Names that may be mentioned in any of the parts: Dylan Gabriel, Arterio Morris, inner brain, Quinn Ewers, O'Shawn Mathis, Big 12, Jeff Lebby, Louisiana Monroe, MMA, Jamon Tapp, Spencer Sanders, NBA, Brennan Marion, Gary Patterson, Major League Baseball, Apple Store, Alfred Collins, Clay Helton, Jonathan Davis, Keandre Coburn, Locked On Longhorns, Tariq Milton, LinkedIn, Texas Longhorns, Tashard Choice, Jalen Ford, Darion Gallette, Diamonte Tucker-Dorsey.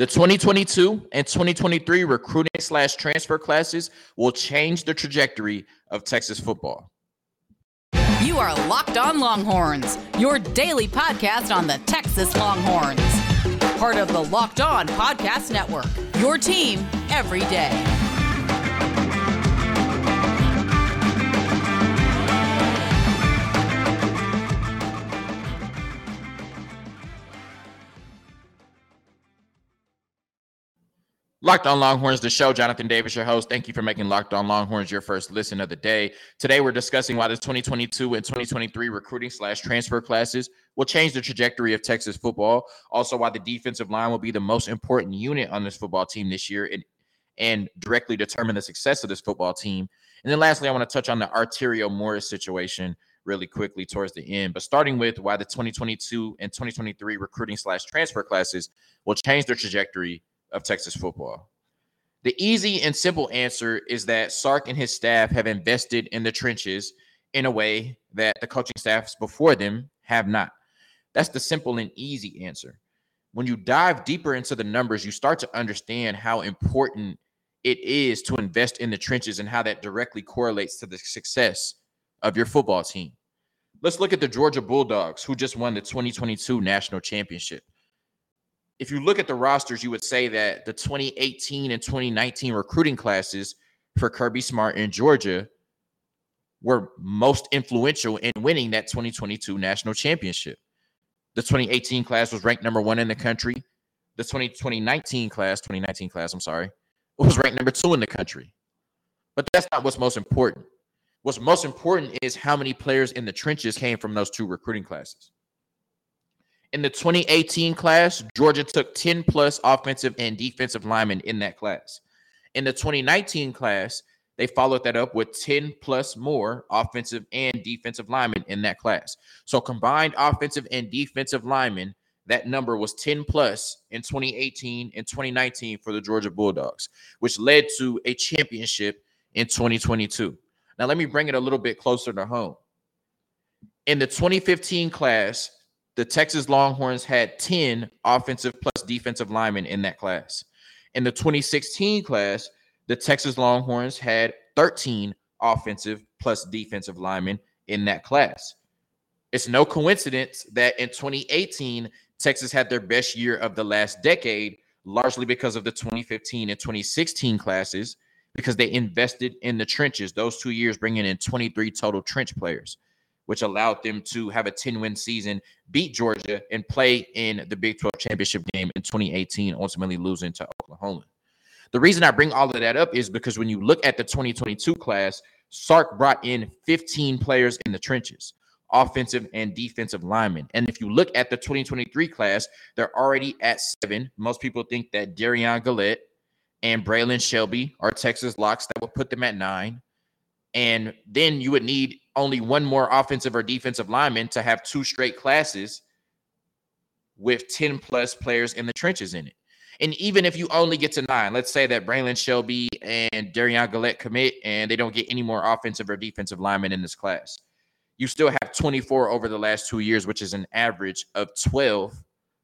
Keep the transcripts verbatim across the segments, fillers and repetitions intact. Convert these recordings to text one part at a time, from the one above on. The twenty twenty-two and twenty twenty-three recruiting slash transfer classes will change the trajectory of Texas football. You are Locked On Longhorns, your daily podcast on the Texas Longhorns. Part of the Locked On Podcast Network, your team every day. Locked On Longhorns, the show. Jonathan Davis, your host. Thank you for making Locked On Longhorns your first listen of the day. Today, we're discussing why the twenty twenty-two and twenty twenty-three recruiting slash transfer classes will change the trajectory of Texas football. Also, why the defensive line will be the most important unit on this football team this year and, and directly determine the success of this football team. And then lastly, I want to touch on the Arterio Morris situation really quickly towards the end, but starting with why the twenty twenty-two and twenty twenty-three recruiting slash transfer classes will change their trajectory of Texas football. The easy and simple answer is that Sark and his staff have invested in the trenches in a way that the coaching staffs before them have not. That's the simple and easy answer. When you dive deeper into the numbers, you start to understand how important it is to invest in the trenches and how that directly correlates to the success of your football team. Let's look at the Georgia Bulldogs, who just won the twenty twenty-two National Championship. If you look at the rosters, you would say that the twenty eighteen and twenty nineteen recruiting classes for Kirby Smart in Georgia were most influential in winning that twenty twenty-two national championship. The twenty eighteen class was ranked number one in the country. The twenty, twenty nineteen class, twenty nineteen class, I'm sorry, was ranked number two in the country. But that's not what's most important. What's most important is how many players in the trenches came from those two recruiting classes. In the twenty eighteen class, Georgia took ten plus offensive and defensive linemen in that class. In the twenty nineteen class, they followed that up with ten plus more offensive and defensive linemen in that class. So combined offensive and defensive linemen, that number was ten plus in twenty eighteen and twenty nineteen for the Georgia Bulldogs, which led to a championship in twenty twenty-two. Now, let me bring it a little bit closer to home. In the twenty fifteen class, the Texas Longhorns had ten offensive plus defensive linemen in that class. In the twenty sixteen class, the Texas Longhorns had thirteen offensive plus defensive linemen in that class. It's no coincidence that in twenty eighteen, Texas had their best year of the last decade, largely because of the twenty fifteen and twenty sixteen classes, because they invested in the trenches, those two years bringing in twenty-three total trench players, which allowed them to have a ten-win season, beat Georgia, and play in the Big twelve championship game in twenty eighteen, ultimately losing to Oklahoma. The reason I bring all of that up is because when you look at the twenty twenty-two class, Sark brought in fifteen players in the trenches, offensive and defensive linemen. And if you look at the twenty twenty-three class, they're already at seven. Most people think that Darion Gallette and Braylon Shelby are Texas locks. That would put them at nine. And then you would need only one more offensive or defensive lineman to have two straight classes with ten plus players in the trenches in it. And even if you only get to nine, let's say that Braylon Shelby and Darion Gallette commit and they don't get any more offensive or defensive linemen in this class, you still have twenty-four over the last two years, which is an average of twelve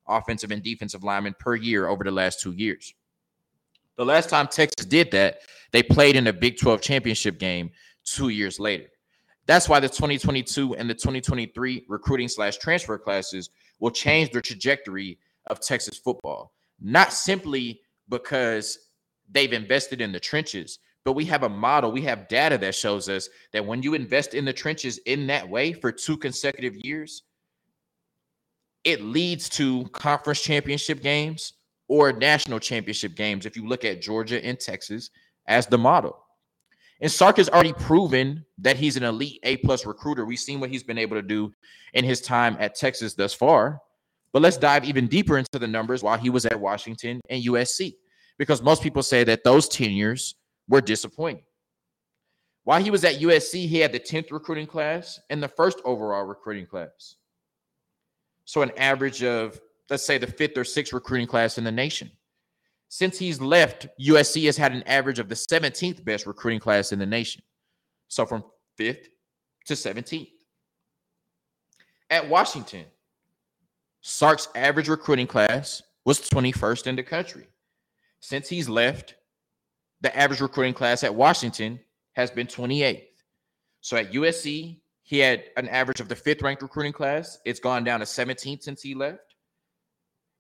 offensive and defensive linemen per year over the last two years. The last time Texas did that, they played in a Big twelve championship game two years later. That's why the twenty twenty-two and the twenty twenty-three recruiting slash transfer classes will change the trajectory of Texas football, not simply because they've invested in the trenches, but we have a model, we have data that shows us that when you invest in the trenches in that way for two consecutive years, it leads to conference championship games or national championship games if you look at Georgia and Texas as the model. And Sark has already proven that he's an elite A-plus recruiter. We've seen what he's been able to do in his time at Texas thus far. But let's dive even deeper into the numbers while he was at Washington and U S C, because most people say that those tenures were disappointing. While he was at U S C, he had the tenth recruiting class and the first overall recruiting class. So an average of, let's say, the fifth or sixth recruiting class in the nation. Since he's left, U S C has had an average of the seventeenth best recruiting class in the nation. So from fifth to seventeenth. At Washington, Sark's average recruiting class was twenty-first in the country. Since he's left, the average recruiting class at Washington has been twenty-eighth. So at U S C, he had an average of the fifth-ranked recruiting class. It's gone down to seventeenth since he left.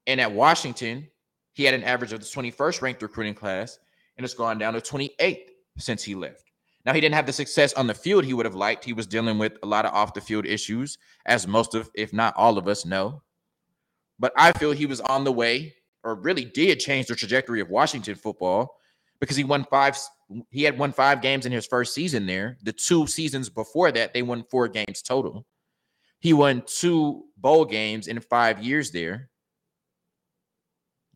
And at Washington, he had an average of the twenty-first-ranked recruiting class, and it's gone down to twenty-eighth since he left. Now, he didn't have the success on the field he would have liked. He was dealing with a lot of off-the-field issues, as most of, if not all of us, know. But I feel he was on the way, or really did change the trajectory of Washington football, because he won five. He had won five games in his first season there. The two seasons before that, they won four games total. He won two bowl games in five years there.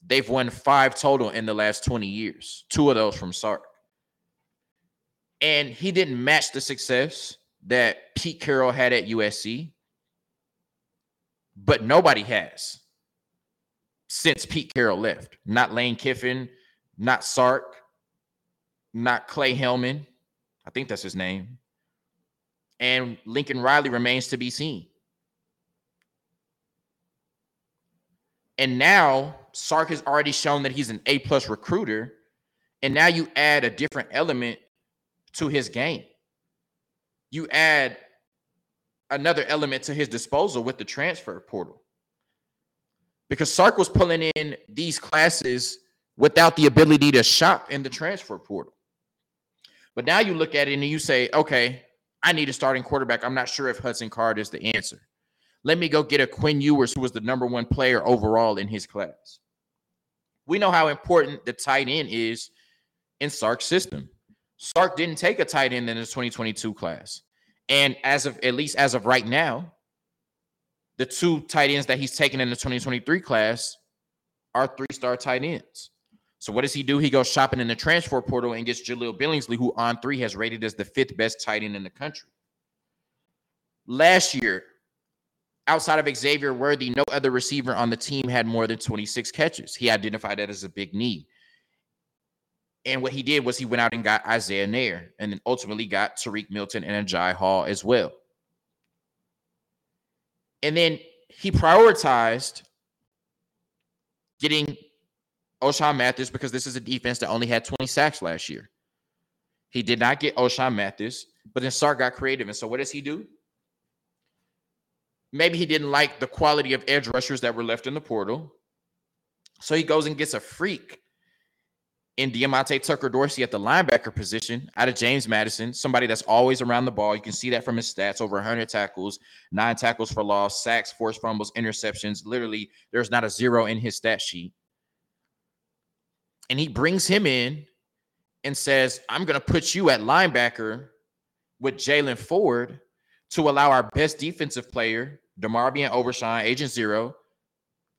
They've won five total in the last twenty years, two of those from Sark. And he didn't match the success that Pete Carroll had at U S C, but nobody has since Pete Carroll left. Not Lane Kiffin, not Sark, not Clay Helton. I think that's his name. And Lincoln Riley remains to be seen. And now Sark has already shown that he's an A-plus recruiter, and now you add a different element to his game. You add another element to his disposal with the transfer portal, because Sark was pulling in these classes without the ability to shop in the transfer portal. But now you look at it and you say, okay, I need a starting quarterback. I'm not sure if Hudson Card is the answer. Let me go get a Quinn Ewers, who was the number one player overall in his class. We know how important the tight end is in Sark's system. Sark didn't take a tight end in his twenty twenty-two class. And as of, at least as of right now, the two tight ends that he's taken in the twenty twenty-three class are three-star tight ends. So what does he do? He goes shopping in the transfer portal and gets Jaleel Billingsley, who on three has rated as the fifth best tight end in the country. Last year, outside of Xavier Worthy, no other receiver on the team had more than twenty-six catches. He identified that as a big need. And what he did was he went out and got Isaiah Nair, and then ultimately got Tariq Milton and Ajay Hall as well. And then he prioritized getting O'Shawn Mathis, because this is a defense that only had twenty sacks last year. He did not get O'Shawn Mathis, but then Sark got creative. And so what does he do? Maybe he didn't like the quality of edge rushers that were left in the portal. So he goes and gets a freak in Diamonte Tucker-Dorsey at the linebacker position out of James Madison, somebody that's always around the ball. You can see that from his stats: over one hundred tackles, nine tackles for loss, sacks, forced fumbles, interceptions. Literally, there's not a zero in his stat sheet. And he brings him in and says, I'm going to put you at linebacker with Jalen Ford, to allow our best defensive player, DeMarvin Overshown, Agent Zero,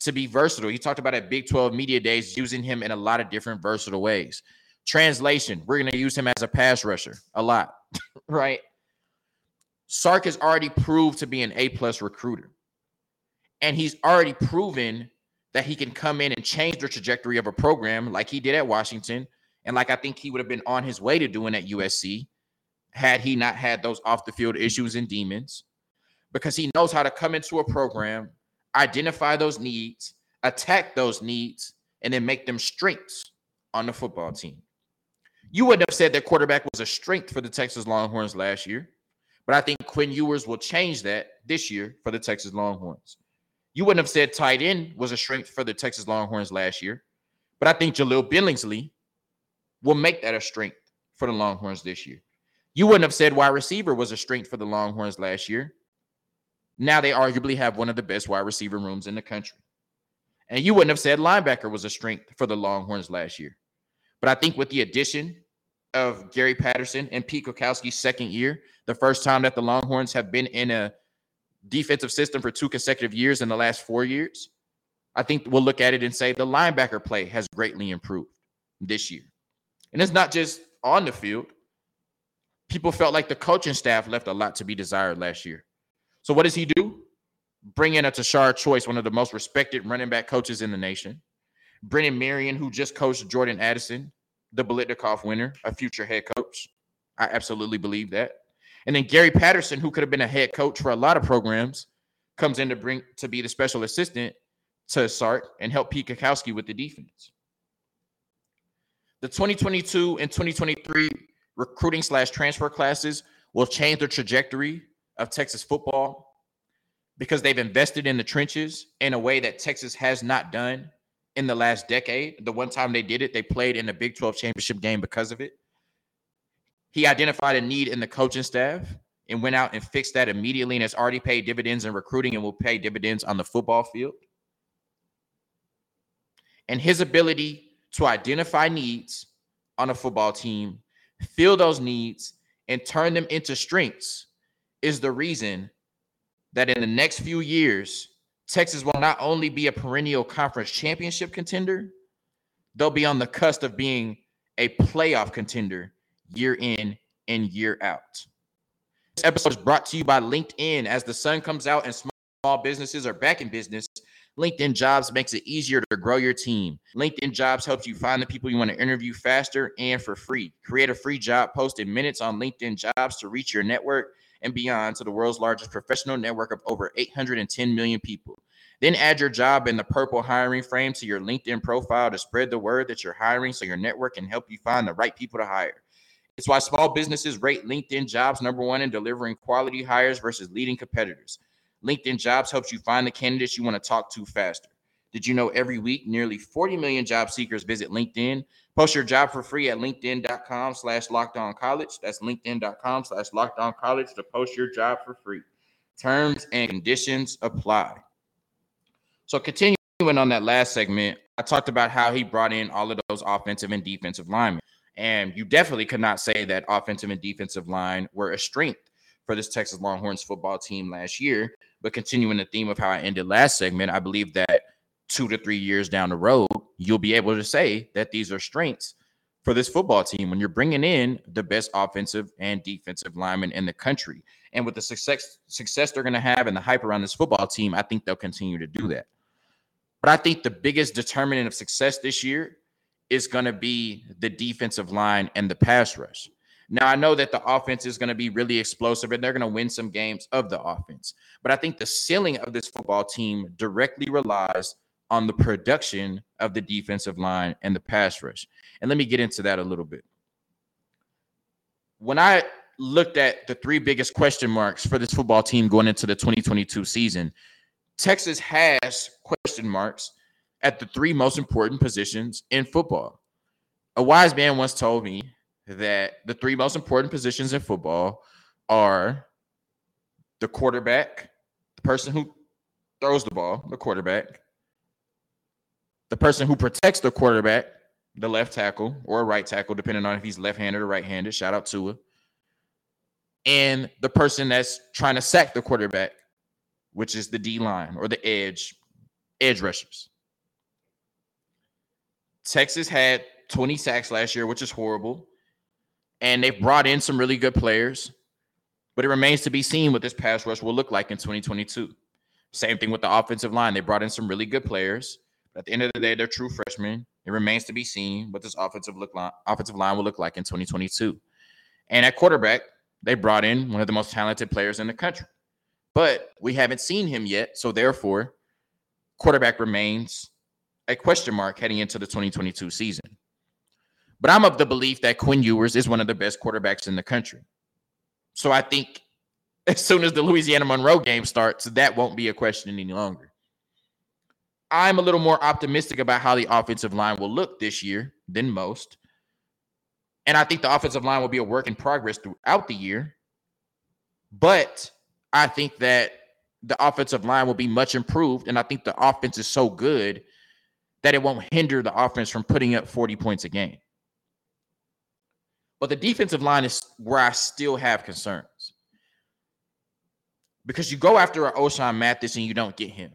to be versatile. He talked about at Big twelve Media Days using him in a lot of different versatile ways. Translation, we're going to use him as a pass rusher a lot, right? Sark has already proved to be an A-plus recruiter, and he's already proven that he can come in and change the trajectory of a program like he did at Washington, and like I think he would have been on his way to doing at U S C, had he not had those off-the-field issues and demons, because he knows how to come into a program, identify those needs, attack those needs, and then make them strengths on the football team. You wouldn't have said that quarterback was a strength for the Texas Longhorns last year, but I think Quinn Ewers will change that this year for the Texas Longhorns. You wouldn't have said tight end was a strength for the Texas Longhorns last year, but I think Jaleel Billingsley will make that a strength for the Longhorns this year. You wouldn't have said wide receiver was a strength for the Longhorns last year. Now they arguably have one of the best wide receiver rooms in the country. And you wouldn't have said linebacker was a strength for the Longhorns last year. But I think with the addition of Gary Patterson and Pete Kukowski's second year, the first time that the Longhorns have been in a defensive system for two consecutive years in the last four years, I think we'll look at it and say the linebacker play has greatly improved this year. And it's not just on the field. People felt like the coaching staff left a lot to be desired last year. So what does he do? Bring in a Tashard Choice, one of the most respected running back coaches in the nation. Brennan Marion, who just coached Jordan Addison, the Biletnikoff winner, a future head coach. I absolutely believe that. And then Gary Patterson, who could have been a head coach for a lot of programs, comes in to bring to be the special assistant to Sark and help Pete Kukowski with the defense. The twenty twenty-two and twenty twenty-three recruiting slash transfer classes will change the trajectory of Texas football because they've invested in the trenches in a way that Texas has not done in the last decade. The one time they did it, they played in the Big twelve championship game because of it. He identified a need in the coaching staff and went out and fixed that immediately, and has already paid dividends in recruiting and will pay dividends on the football field. And his ability to identify needs on a football team, fill those needs, and turn them into strengths is the reason that in the next few years, Texas will not only be a perennial conference championship contender, they'll be on the cusp of being a playoff contender year in and year out. This episode is brought to you by LinkedIn. As the sun comes out and small businesses are back in business, LinkedIn Jobs makes it easier to grow your team. LinkedIn Jobs helps you find the people you want to interview faster and for free. Create a free job post in minutes on LinkedIn Jobs to reach your network and beyond to the world's largest professional network of over eight hundred ten million people. Then add your job in the purple hiring frame to your LinkedIn profile to spread the word that you're hiring so your network can help you find the right people to hire. It's why small businesses rate LinkedIn Jobs number one in delivering quality hires versus leading competitors. LinkedIn Jobs helps you find the candidates you want to talk to faster. Did you know every week, nearly forty million job seekers visit LinkedIn? Post your job for free at linkedin.com slash lockedoncollege. That's linkedin.com slash lockedoncollege to post your job for free. Terms and conditions apply. So continuing on that last segment, I talked about how he brought in all of those offensive and defensive linemen. And you definitely could not say that offensive and defensive line were a strength for this Texas Longhorns football team last year. But continuing the theme of how I ended last segment, I believe that two to three years down the road, you'll be able to say that these are strengths for this football team when you're bringing in the best offensive and defensive linemen in the country. And with the success success they're going to have and the hype around this football team, I think they'll continue to do that. But I think the biggest determinant of success this year is going to be the defensive line and the pass rush. Now, I know that the offense is going to be really explosive and they're going to win some games of the offense, but I think the ceiling of this football team directly relies on the production of the defensive line and the pass rush. And let me get into that a little bit. When I looked at the three biggest question marks for this football team going into the twenty twenty-two season, Texas has question marks at the three most important positions in football. A wise man once told me that the three most important positions in football are the quarterback, the person who throws the ball, the quarterback, the person who protects the quarterback, the left tackle or right tackle, depending on if he's left-handed or right-handed, shout out Tua, and the person that's trying to sack the quarterback, which is the D-line or the edge, edge rushers. Texas had twenty sacks last year, which is horrible. And they've brought in some really good players, but it remains to be seen what this pass rush will look like in twenty twenty-two. Same thing with the offensive line. They brought in some really good players, but at the end of the day, they're true freshmen. It remains to be seen what this offensive look line, offensive line will look like in twenty twenty-two. And at quarterback, they brought in one of the most talented players in the country, but we haven't seen him yet. So therefore, quarterback remains a question mark heading into the twenty twenty-two season. But I'm of the belief that Quinn Ewers is one of the best quarterbacks in the country. So I think as soon as the Louisiana Monroe game starts, that won't be a question any longer. I'm a little more optimistic about how the offensive line will look this year than most. And I think the offensive line will be a work in progress throughout the year. But I think that the offensive line will be much improved. And I think the offense is so good that it won't hinder the offense from putting up forty points a game. But the defensive line is where I still have concerns, because you go after an O'Shawn Mathis and you don't get him.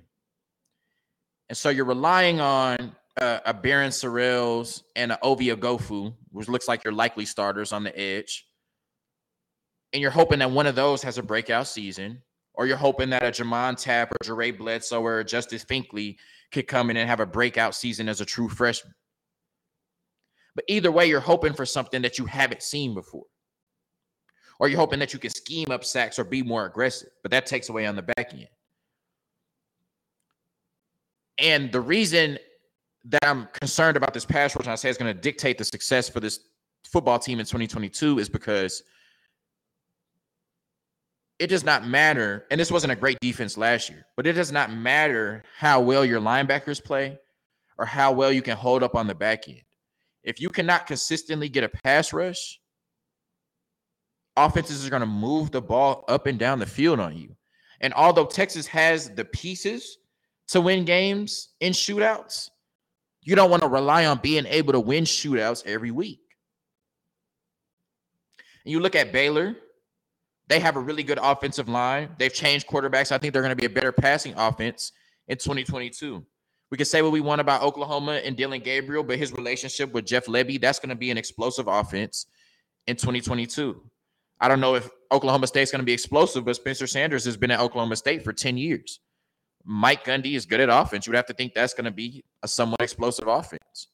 And so you're relying on uh, a Baron Sorrells and an Ovia Gofu, which looks like your likely starters on the edge. And you're hoping that one of those has a breakout season, or you're hoping that a Jamon Tapp or Jarrell Bledsoe or Justice Finkley could come in and have a breakout season as a true freshman. But either way, you're hoping for something that you haven't seen before. Or you're hoping that you can scheme up sacks or be more aggressive, but that takes away on the back end. And the reason that I'm concerned about this pass rush, and I say it's going to dictate the success for this football team in twenty twenty-two, is because it does not matter, and this wasn't a great defense last year, but it does not matter how well your linebackers play or how well you can hold up on the back end. If you cannot consistently get a pass rush, offenses are going to move the ball up and down the field on you. And although Texas has the pieces to win games in shootouts, you don't want to rely on being able to win shootouts every week. And you look at Baylor, they have a really good offensive line. They've changed quarterbacks. I think they're going to be a better passing offense in twenty twenty-two. We can say what we want about Oklahoma and Dylan Gabriel, but his relationship with Jeff Lebby, that's going to be an explosive offense in twenty twenty-two. I don't know if Oklahoma State's going to be explosive, but Spencer Sanders has been at Oklahoma State for ten years. Mike Gundy is good at offense. You would have to think that's going to be a somewhat explosive offense.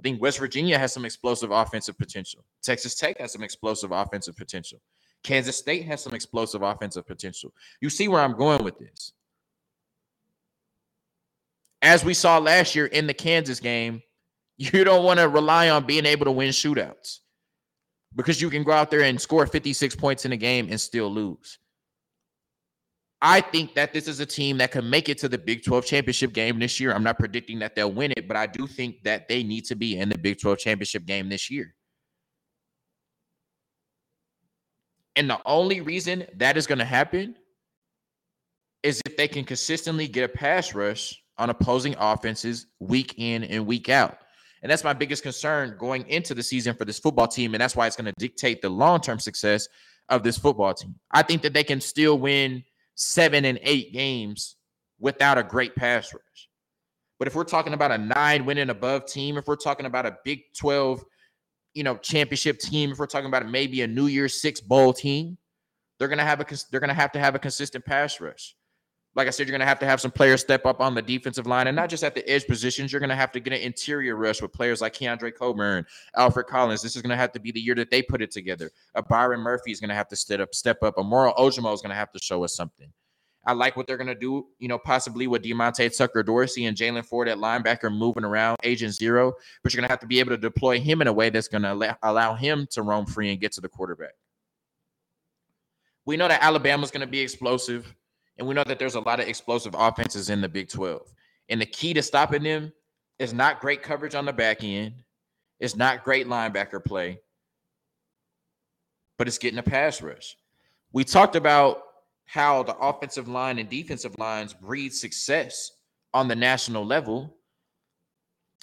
I think West Virginia has some explosive offensive potential. Texas Tech has some explosive offensive potential. Kansas State has some explosive offensive potential. You see where I'm going with this. As we saw last year in the Kansas game, you don't want to rely on being able to win shootouts, because you can go out there and score fifty-six points in a game and still lose. I think that this is a team that can make it to the Big twelve championship game this year. I'm not predicting that they'll win it, but I do think that they need to be in the Big twelve championship game this year. And the only reason that is going to happen is if they can consistently get a pass rush on opposing offenses week in and week out. And that's my biggest concern going into the season for this football team, and that's why it's going to dictate the long-term success of this football team. I think that they can still win seven and eight games without a great pass rush. But if we're talking about a nine win and above team, if we're talking about a Big twelve, you know, championship team, if we're talking about maybe a New Year's Six bowl team, they're gonna have a they're gonna have to have a consistent pass rush. Like I said, you're gonna have to have some players step up on the defensive line, and not just at the edge positions. You're gonna have to get an interior rush with players like Keandre Coburn, Alfred Collins. This is gonna have to be the year that they put it together. A Byron Murphy is gonna have to step up, step up. A Moro Ojimo is gonna have to show us something. I like what they're gonna do, you know, possibly with Diamonte Tucker-Dorsey and Jalen Ford at linebacker moving around, agent zero, but you're gonna have to be able to deploy him in a way that's gonna allow, allow him to roam free and get to the quarterback. We know that Alabama's gonna be explosive, and we know that there's a lot of explosive offenses in the Big twelve. And the key to stopping them is not great coverage on the back end, it's not great linebacker play, but it's getting a pass rush. We talked about how the offensive line and defensive lines breed success on the national level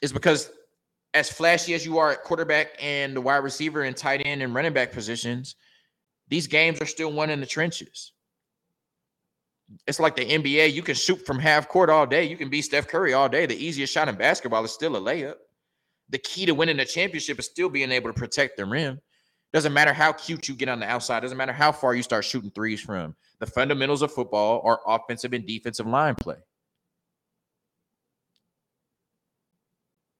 is because as flashy as you are at quarterback and the wide receiver and tight end and running back positions, these games are still won in the trenches. It's like the N B A. You can shoot from half court all day. You can be Steph Curry all day. The easiest shot in basketball is still a layup. The key to winning a championship is still being able to protect the rim. Doesn't matter how cute you get on the outside. Doesn't matter how far you start shooting threes from. The fundamentals of football are offensive and defensive line play.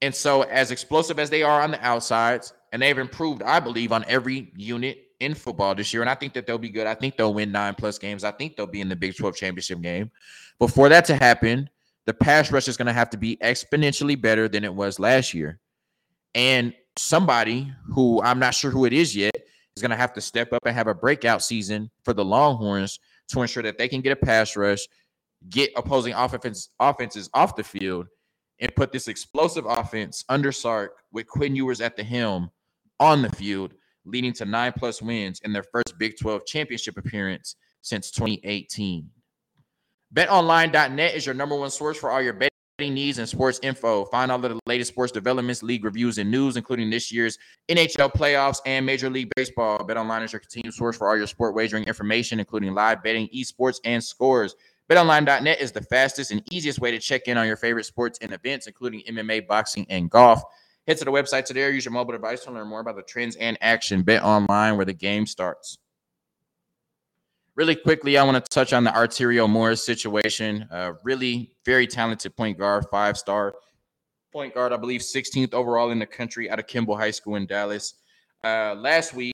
And so as explosive as they are on the outsides, and they've improved, I believe, on every unit in football this year, and I think that they'll be good. I think they'll win nine plus games. I think they'll be in the Big twelve championship game. But for that to happen, the pass rush is going to have to be exponentially better than it was last year. And somebody who I'm not sure who it is yet is going to have to step up and have a breakout season for the Longhorns to ensure that they can get a pass rush, get opposing offense, offenses off the field, and put this explosive offense under Sark with Quinn Ewers at the helm on the field, leading to nine plus wins in their first Big twelve championship appearance since twenty eighteen. Bet Online dot net is your number one source for all your betting needs and sports info. Find all of the latest sports developments, league reviews, and news, including this year's N H L playoffs and Major League Baseball. BetOnline is your continued source for all your sport wagering information, including live betting, esports, and scores. Bet Online dot net is the fastest and easiest way to check in on your favorite sports and events, including M M A, boxing, and golf. Head to the website today or use your mobile device to learn more about the trends and action. Bet Online, where the game starts. Really quickly, I want to touch on the Arterio Morris situation. Uh, really very talented point guard, five-star point guard, I believe sixteenth overall in the country out of Kimball High School in Dallas. Uh, last week,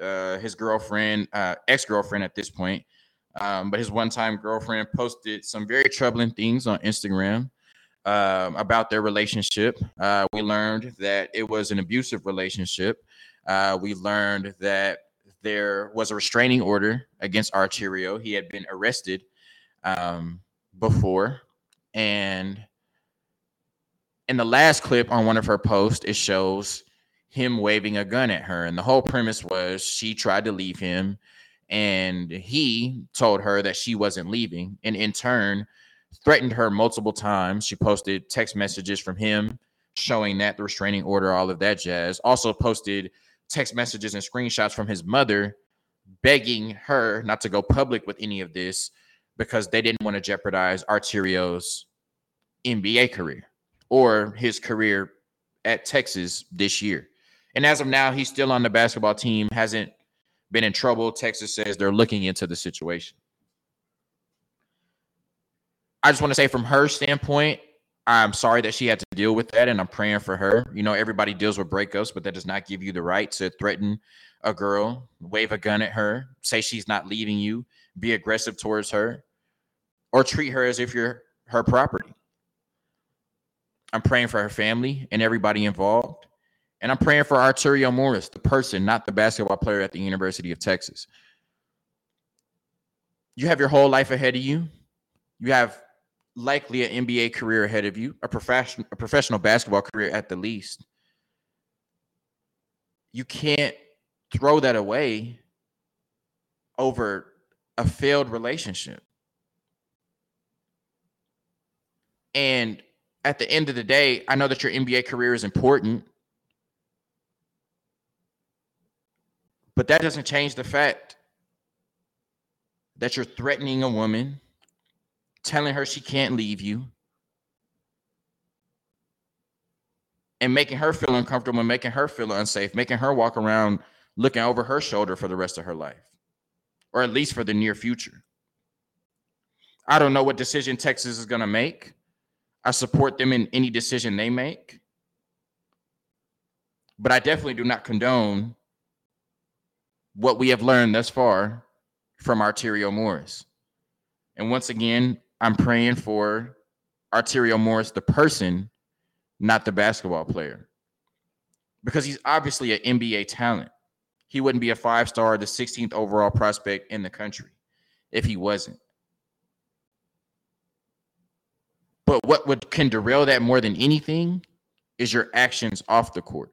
uh, his girlfriend, uh, ex-girlfriend at this point, um, but his one-time girlfriend posted some very troubling things on Instagram. um, about their relationship. Uh, we learned that it was an abusive relationship. Uh, we learned that there was a restraining order against Arterio. He had been arrested um, before. And in the last clip on one of her posts, it shows him waving a gun at her. And the whole premise was she tried to leave him, and he told her that she wasn't leaving, and in turn threatened her multiple times. She posted text messages from him showing that the restraining order, all of that jazz. Also posted text messages and screenshots from his mother begging her not to go public with any of this because they didn't want to jeopardize Arterio's N B A career or his career at Texas this year. And as of now, he's still on the basketball team, hasn't been in trouble. Texas says they're looking into the situation. I just want to say, from her standpoint, I'm sorry that she had to deal with that, and I'm praying for her. You know, everybody deals with breakups, but that does not give you the right to threaten a girl, wave a gun at her, say she's not leaving you, be aggressive towards her, or treat her as if you're her property. I'm praying for her family and everybody involved. And I'm praying for Arterio Morris, the person, not the basketball player at the University of Texas. You have your whole life ahead of you. You have likely an N B A career ahead of you, a professional, a professional basketball career at the least. You can't throw that away over a failed relationship. And at the end of the day, I know that your N B A career is important, but that doesn't change the fact that you're threatening a woman, telling her she can't leave you, and making her feel uncomfortable, and making her feel unsafe, making her walk around looking over her shoulder for the rest of her life, or at least for the near future. I don't know what decision Texas is going to make. I support them in any decision they make, but I definitely do not condone what we have learned thus far from Arterio Morris. And once again, I'm praying for Arterio Morris, the person, not the basketball player, because he's obviously an N B A talent. He wouldn't be a five-star, the sixteenth overall prospect in the country if he wasn't. But what would can derail that more than anything is your actions off the court.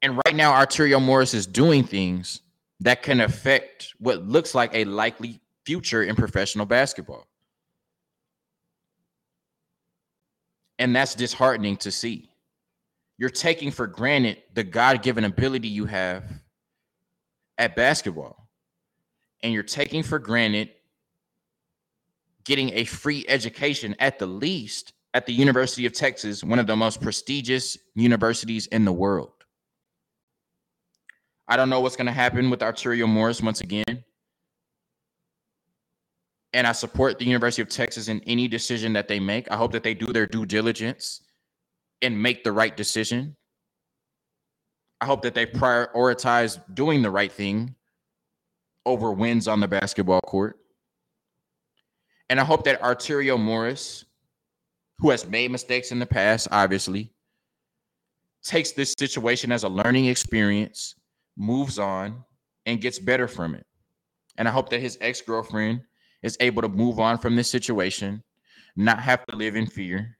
And right now, Arterio Morris is doing things that can affect what looks like a likely future in professional basketball. And that's disheartening to see. You're taking for granted the God-given ability you have at basketball. And you're taking for granted getting a free education, at the least, at the University of Texas, one of the most prestigious universities in the world. I don't know what's going to happen with Arterio Morris once again. And I support the University of Texas in any decision that they make. I hope that they do their due diligence and make the right decision. I hope that they prioritize doing the right thing over wins on the basketball court. And I hope that Arterio Morris, who has made mistakes in the past, obviously, takes this situation as a learning experience, moves on, and gets better from it. And I hope that his ex-girlfriend is able to move on from this situation, not have to live in fear,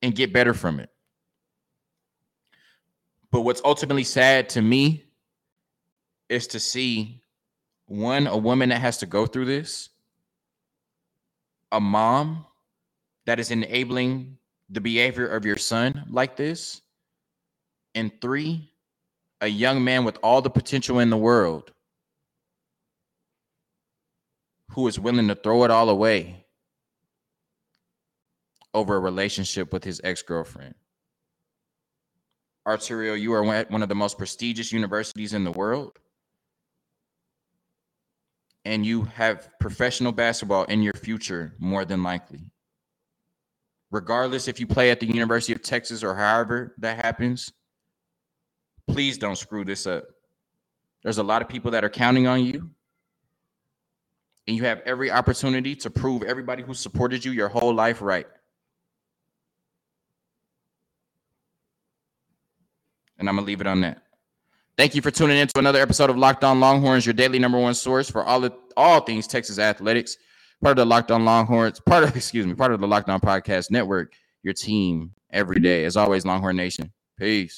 and get better from it. But what's ultimately sad to me is to see, one, a woman that has to go through this, a mom that is enabling the behavior of your son like this, and three, a young man with all the potential in the world who is willing to throw it all away over a relationship with his ex-girlfriend. Arterio, you are at one of the most prestigious universities in the world, and you have professional basketball in your future, more than likely. Regardless if you play at the University of Texas or however that happens, please don't screw this up. There's a lot of people that are counting on you. and you have every opportunity to prove everybody who supported you your whole life right. And I'm going to leave it on that. Thank you for tuning in to another episode of Locked On Longhorns, your daily number one source for all, the, all things Texas athletics. Part of the Locked On Longhorns, part of, excuse me, part of the Locked On Podcast Network, your team every day. As always, Longhorn Nation. Peace.